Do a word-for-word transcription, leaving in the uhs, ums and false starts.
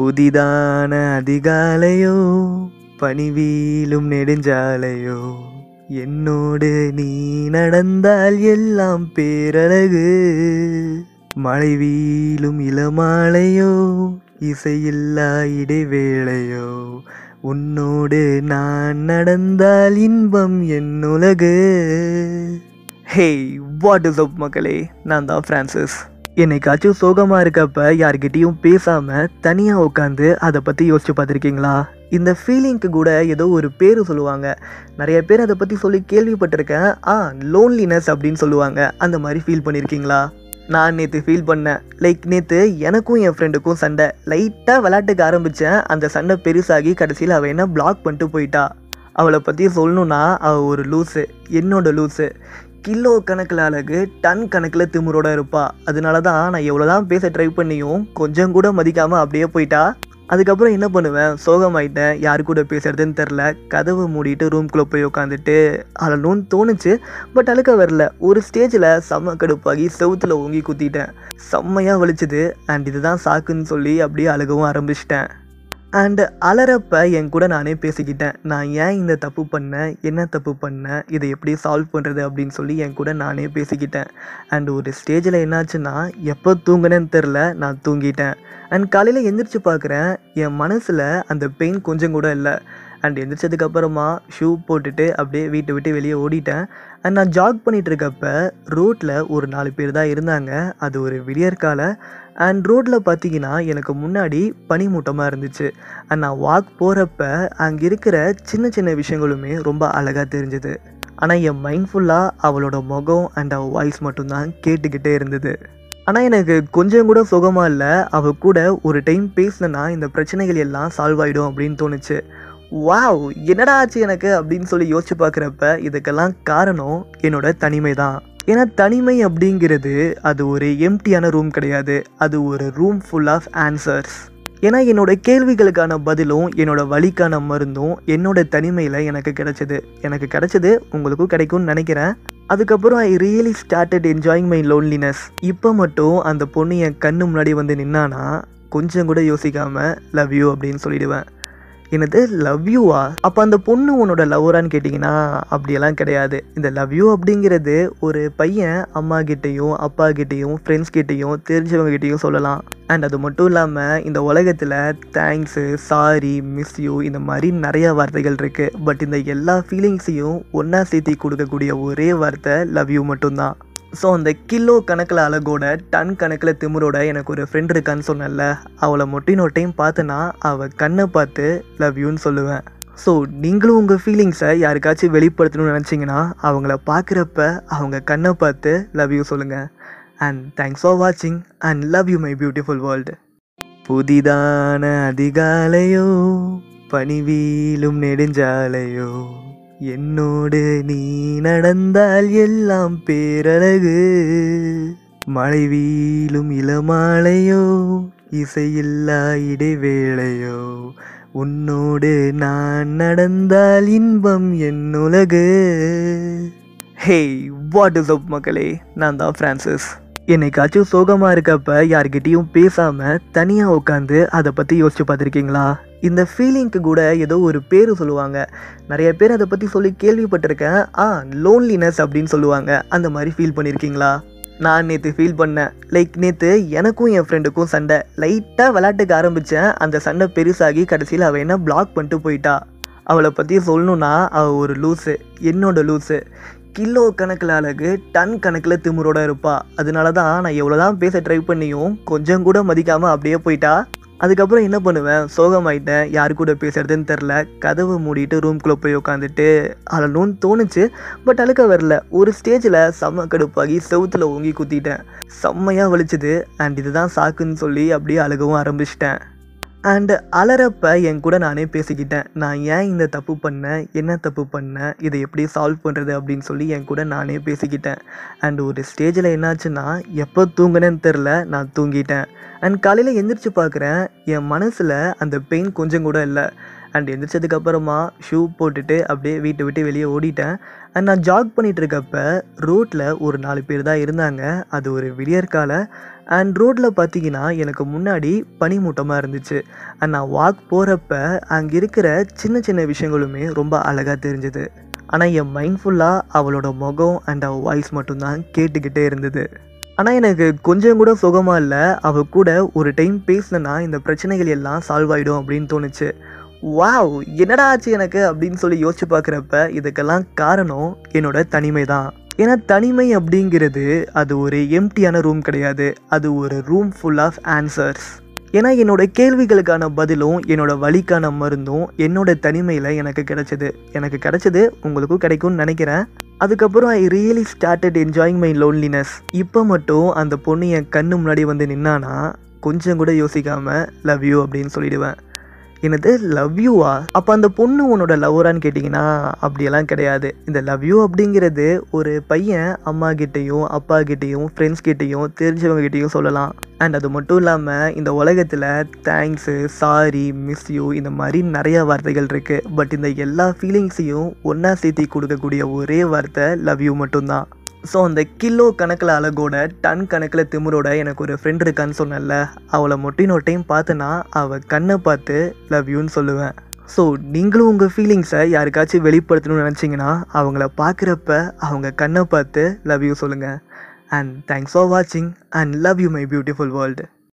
புதிதான அதிகாலையோ பனிவீலும் நெடுஞ்சாலையோ என்னோடு நீ நடந்தால் எல்லாம் பேரழகு. மழைவீலும் இளமாலையோ இசையில்லா இடைவேளையோ உன்னோடு நான் நடந்தால் இன்பம் என் உலகு. ஹேய், வாட் இஸ் அப் மக்களே, நான் தான் ஃப்ரான்சிஸ். என்னைக்காச்சும் சோகமாக இருக்கப்ப யார்கிட்டையும் பேசாமல் தனியாக உட்காந்து அதை பற்றி யோசிச்சு பார்த்துருக்கீங்களா? இந்த ஃபீலிங்க்கு கூட ஏதோ ஒரு பேர் சொல்லுவாங்க. நிறைய பேர் அதை பற்றி சொல்லி கேள்விப்பட்டிருக்கேன். ஆ, லோன்லினஸ் அப்படின்னு சொல்லுவாங்க. அந்த மாதிரி ஃபீல் பண்ணியிருக்கீங்களா? நான் நேற்று ஃபீல் பண்ணேன். லைக் நேற்று எனக்கும் என் ஃப்ரெண்டுக்கும் சண்டை. லைட்டாக விளையாட்டுக்கு ஆரம்பித்தேன். அந்த சண்டை பெருசாகி கடைசியில் அவள் என்ன பிளாக் பண்ணிட்டு போயிட்டா. அவளை பற்றி சொல்லணுன்னா அவள் ஒரு லூஸு, என்னோட லூஸு. கிலோ கணக்கில் அழகு, டன் கணக்கில் திமுறோட இருப்பாள். அதனால தான் நான் எவ்வளோ தான் பேச ட்ரை பண்ணியும் கொஞ்சம் கூட மதிக்காமல் அப்படியே போயிட்டா. அதுக்கப்புறம் என்ன பண்ணுவேன், சோகமாயிட்டேன். யாரு கூட பேசுகிறதுன்னு தெரில. கதவை மூடிட்டு ரூம்குள்ளே போய் உட்காந்துட்டு அழணும்னு தோணுச்சு. பட் அழுக்க வரல. ஒரு ஸ்டேஜில் செம்ம கடுப்பாகி செவுத்தில் ஓங்கி குத்திட்டேன். செம்மையாக வலிச்சுது. அண்ட் இதுதான் சாக்குன்னு சொல்லி அப்படியே அழுகவும் ஆரம்பிச்சிட்டேன். அண்டு அலறப்ப என் கூட நானே பேசிக்கிட்டேன். நான் ஏன் இந்த தப்பு பண்ணேன், என்ன தப்பு பண்ணேன், இதை எப்படி சால்வ் பண்ணுறது அப்படின்னு சொல்லி என் கூட நானே பேசிக்கிட்டேன். அண்ட் ஒரு ஸ்டேஜில் என்னாச்சுன்னா, எப்போ தூங்கினேன்னு தெரில, நான் தூங்கிட்டேன். அண்ட் காலையில் எந்திரிச்சு பார்க்குறேன், என் மனசில் அந்த பெயின் கொஞ்சம் கூட இல்லை. அண்ட் எந்திரிச்சதுக்கப்புறமா ஷூ போட்டுட்டு அப்படியே வீட்டை விட்டு வெளியே ஓடிட்டேன். அண்ட் நான் ஜாக் பண்ணிகிட்டு இருக்கப்போ ரோட்டில் ஒரு நாலு பேர் தான் இருந்தாங்க. அது ஒரு விடியற்கால. அண்ட் ரோட்டில் பார்த்தீங்கன்னா எனக்கு முன்னாடி பனிமூட்டமாக இருந்துச்சு. அண்ட் நான் வாக் போகிறப்ப அங்கே இருக்கிற சின்ன சின்ன விஷயங்களுமே ரொம்ப அழகாக தெரிஞ்சுது. ஆனால் என் மைண்ட் ஃபுல்லாக அவளோட முகம் அண்ட் அவள் வாய்ஸ் மட்டும்தான் கேட்டுக்கிட்டே இருந்தது. ஆனால் எனக்கு கொஞ்சம் கூட சுகமாக இல்லை. அவள் கூட ஒரு டைம் பேசினா இந்த பிரச்சனைகள் எல்லாம் சால்வ் ஆகிடும் அப்படின்னு தோணுச்சு. வாவ், என்னடா ஆச்சு எனக்கு அப்படின்னு சொல்லி யோசிச்சு பார்க்குறப்ப இதுக்கெல்லாம் காரணம் என்னோட தனிமை தான். ஏன்னா தனிமை அப்படிங்கிறது அது ஒரு எம்டியான ரூம் கிடையாது. அது ஒரு ரூம் ஃபுல் ஆஃப் ஆன்சர்ஸ். ஏன்னா என்னோடய கேள்விகளுக்கான பதிலும் என்னோடய வழிக்கான மருந்தும் என்னோட தனிமையில் எனக்கு கிடைச்சது. எனக்கு கிடைச்சது, உங்களுக்கும் கிடைக்கும்னு நினைக்கிறேன். அதுக்கப்புறம் I really started enjoying my loneliness. இப்போ மட்டும் அந்த பொண்ணு என் கண்ணு முன்னாடி வந்து நின்னானா கொஞ்சம் கூட யோசிக்காமல் லவ் யூ அப்படின்னு சொல்லிடுவேன். என்னது, லவ் யூவா? அப்போ அந்த பொண்ணு உன்னோட லவ்வரான்னு கேட்டிங்கன்னா அப்படியெல்லாம் கிடையாது. இந்த லவ் யூ அப்படிங்கிறது ஒரு பையன் அம்மா கிட்டேயும் அப்பா கிட்டேயும் ஃப்ரெண்ட்ஸ் கிட்டேயும் தெரிஞ்சவங்ககிட்டையும் சொல்லலாம். அண்ட் அது மட்டும் இல்லாமல் இந்த உலகத்தில் தேங்க்ஸு, சாரி, மிஸ் யூ, இந்த மாதிரி நிறையா வார்த்தைகள் இருக்குது. பட் இந்த எல்லா ஃபீலிங்ஸையும் ஒன்றா சேர்த்தி கொடுக்கக்கூடிய ஒரே வார்த்தை லவ் யூ மட்டும்தான். ஸோ அந்த கிலோ கணக்கில் அழகோட டன் கணக்கில் திமுறோட எனக்கு ஒரு ஃப்ரெண்ட் இருக்கான்னு சொன்னேன்ல, அவளை மட்டும் இன்னொரு டைம் பார்த்தேன்னா அவள் கண்ணை பார்த்து லவ் யூன்னு சொல்லுவேன். ஸோ நீங்களும் உங்கள் ஃபீலிங்ஸை யாருக்காச்சும் வெளிப்படுத்தணும்னு நினச்சிங்கன்னா அவங்கள பார்க்குறப்ப அவங்க கண்ணை பார்த்து லவ் யூ சொல்லுங்கள். அண்ட் தேங்க்ஸ் ஃபார் வாட்சிங் and love you my beautiful world. புதிதான அதிகாலையோ பனிவீலும் நெடுஞ்சாலையோ என்னோடு நீ நடந்தால் எல்லாம் பேரழகு. மழைவீலும் இளமாலையோ இசையில்லா இடைவேளையோ உன்னோடு நான் நடந்தால் இன்பம் என் உலகு. ஹேய், வாட் இஸ் அப் மக்களே, நான் தான் ஃப்ரான்சிஸ். என்னைக்காச்சும் சோகமாக இருக்கப்ப யார்கிட்டையும் பேசாமல் தனியாக உட்காந்து அதை பற்றி யோசிச்சு பார்த்துருக்கீங்களா? இந்த ஃபீலிங்க்கு கூட ஏதோ ஒரு பேர் சொல்லுவாங்க. நிறைய பேர் அதை பற்றி சொல்லி கேள்விப்பட்டிருக்கேன். ஆ, லோன்லினஸ் அப்படின்னு சொல்லுவாங்க. அந்த மாதிரி ஃபீல் பண்ணியிருக்கீங்களா? நான் நேற்று ஃபீல் பண்ணேன். லைக் நேற்று எனக்கும் என் ஃப்ரெண்டுக்கும் சண்டை. லைட்டாக விளையாட்டுக்கு ஆரம்பித்தேன். அந்த சண்டை பெருசாகி கடைசியில் அவள் என்ன பிளாக் பண்ணிட்டு போயிட்டா. அவளை பற்றி சொல்லணுன்னா அவள் ஒரு லூஸு, என்னோட லூஸு. கிலோ கணக்கில் அழகு, டன் கணக்கில் திமுறோட இருப்பாள். அதனால தான் நான் எவ்வளோ தான் பேச ட்ரை பண்ணியும் கொஞ்சம் கூட மதிக்காமல் அப்படியே போயிட்டா. அதுக்கப்புறம் என்ன பண்ணுவேன், சோகமாயிட்டேன். யாரு கூட பேசுகிறதுன்னு தெரில. கதவை மூடிட்டு ரூம்குள்ளே போய் உட்காந்துட்டு அழணும்னு தோணுச்சு. பட் அழுக்க வரல. ஒரு ஸ்டேஜில் செம்ம கடுப்பாகி செவுத்தில் ஓங்கி குத்திட்டேன். செம்மையாக வலிச்சுது. அண்ட் இதுதான் சாக்குன்னு சொல்லி அப்படியே அழுகவும் ஆரம்பிச்சிட்டேன். அண்டு அலறப்ப என் கூட நானே பேசிக்கிட்டேன். நான் ஏன் இந்த தப்பு பண்ணேன், என்ன தப்பு பண்ணேன், இதை எப்படி சால்வ் பண்ணுறது அப்படின்னு சொல்லி என் கூட நானே பேசிக்கிட்டேன். அண்ட் ஒரு ஸ்டேஜில் என்னாச்சுன்னா, எப்போ தூங்கினேன்னு தெரில, நான் தூங்கிட்டேன். அண்ட் காலையில் எந்திரிச்சு பார்க்குறேன், என் மனசில் அந்த பெயின் கொஞ்சம் கூட இல்லை. அண்ட் எந்திரிச்சதுக்கப்புறமா ஷூ போட்டுட்டு அப்படியே வீட்டை விட்டு வெளியே ஓடிட்டேன். அண்ட் நான் ஜாக் பண்ணிகிட்டு இருக்கப்போ ரோட்டில் ஒரு நாலு பேர் தான் இருந்தாங்க. அது ஒரு விடியற்கால. அண்ட் ரோட்டில் பார்த்தீங்கன்னா எனக்கு முன்னாடி பனிமூட்டமாக இருந்துச்சு. அண்ட் நான் வாக் போகிறப்ப அங்கே இருக்கிற சின்ன சின்ன விஷயங்களுமே ரொம்ப அழகாக தெரிஞ்சுது. ஆனால் என் மைண்ட் ஃபுல்லாக அவளோட முகம் அண்ட் அவள் வாய்ஸ் மட்டும்தான் கேட்டுக்கிட்டே இருந்தது. ஆனால் எனக்கு கொஞ்சம் கூட சுகமாக இல்லை. அவள் கூட ஒரு டைம் பேசலன்னா இந்த பிரச்சனைகள் எல்லாம் சால்வ் ஆகிடும் அப்படின்னு தோணுச்சு. வாவ், என்னடா ஆச்சு எனக்கு அப்படின்னு சொல்லி யோசிச்சு பார்க்குறப்ப இதுக்கெல்லாம் காரணம் என்னோட தனிமை தான். ஏன்னா தனிமை அப்படிங்கிறது அது ஒரு எம்டியான ரூம் கிடையாது, அது ஒரு ரூம் ஃபுல் ஆஃப் ஆன்சர்ஸ். ஏன்னா என்னோடய கேள்விகளுக்கான பதிலும் என்னோடய வழிக்கான மருந்தும் என்னோடய தனிமையில் எனக்கு கிடைச்சது. எனக்கு கிடைச்சது உங்களுக்கும் கிடைக்கும்னு நினைக்கிறேன். அதுக்கப்புறம் I really started enjoying my loneliness. இப்போ மட்டும் அந்த பொண்ணு என் கண்ணு முன்னாடி வந்து நின்னான்னா கொஞ்சம் கூட யோசிக்காமல் லவ் யூ அப்படின்னு சொல்லிடுவேன். என்னது லவ் யூவா? அப்போ அந்த பொண்ணு உன்னோட லவ்வரான்னு கேட்டிங்கன்னா அப்படியெல்லாம் கிடையாது. இந்த லவ் யூ அப்படிங்கிறது ஒரு பையன் அம்மா கிட்டேயும் அப்பா கிட்டேயும் ஃப்ரெண்ட்ஸ் கிட்டேயும் தெரிஞ்சவங்ககிட்டையும் சொல்லலாம். அண்ட் அது மட்டும் இல்லாமல் இந்த உலகத்தில் தேங்க்ஸு, சாரி, மிஸ் யூ இந்த மாதிரி நிறையா வார்த்தைகள் இருக்குது. பட் இந்த எல்லா ஃபீலிங்ஸையும் ஒன்றா சேர்த்தி கொடுக்கக்கூடிய ஒரே வார்த்தை லவ் யூ மட்டும்தான். ஸோ அந்த கிலோ கணக்கில் அழகோட டன் கணக்கில் திமுரோட எனக்கு ஒரு ஃப்ரெண்ட் இருக்கான்னு சொன்னேன்ல, அவளை மட்டும் இன்னொரு டைம் பார்த்தேன்னா அவள் கண்ணை பார்த்து லவ் யூன்னு சொல்லுவேன். ஸோ நீங்களும் உங்கள் ஃபீலிங்ஸை யாருக்காச்சும் வெளிப்படுத்தணும்னு நினச்சிங்கன்னா அவங்கள பார்க்குறப்ப அவங்க கண்ணை பார்த்து லவ் யூ சொல்லுங்கள். அண்ட் தேங்க்ஸ் ஃபார் வாட்சிங் and love you my beautiful world.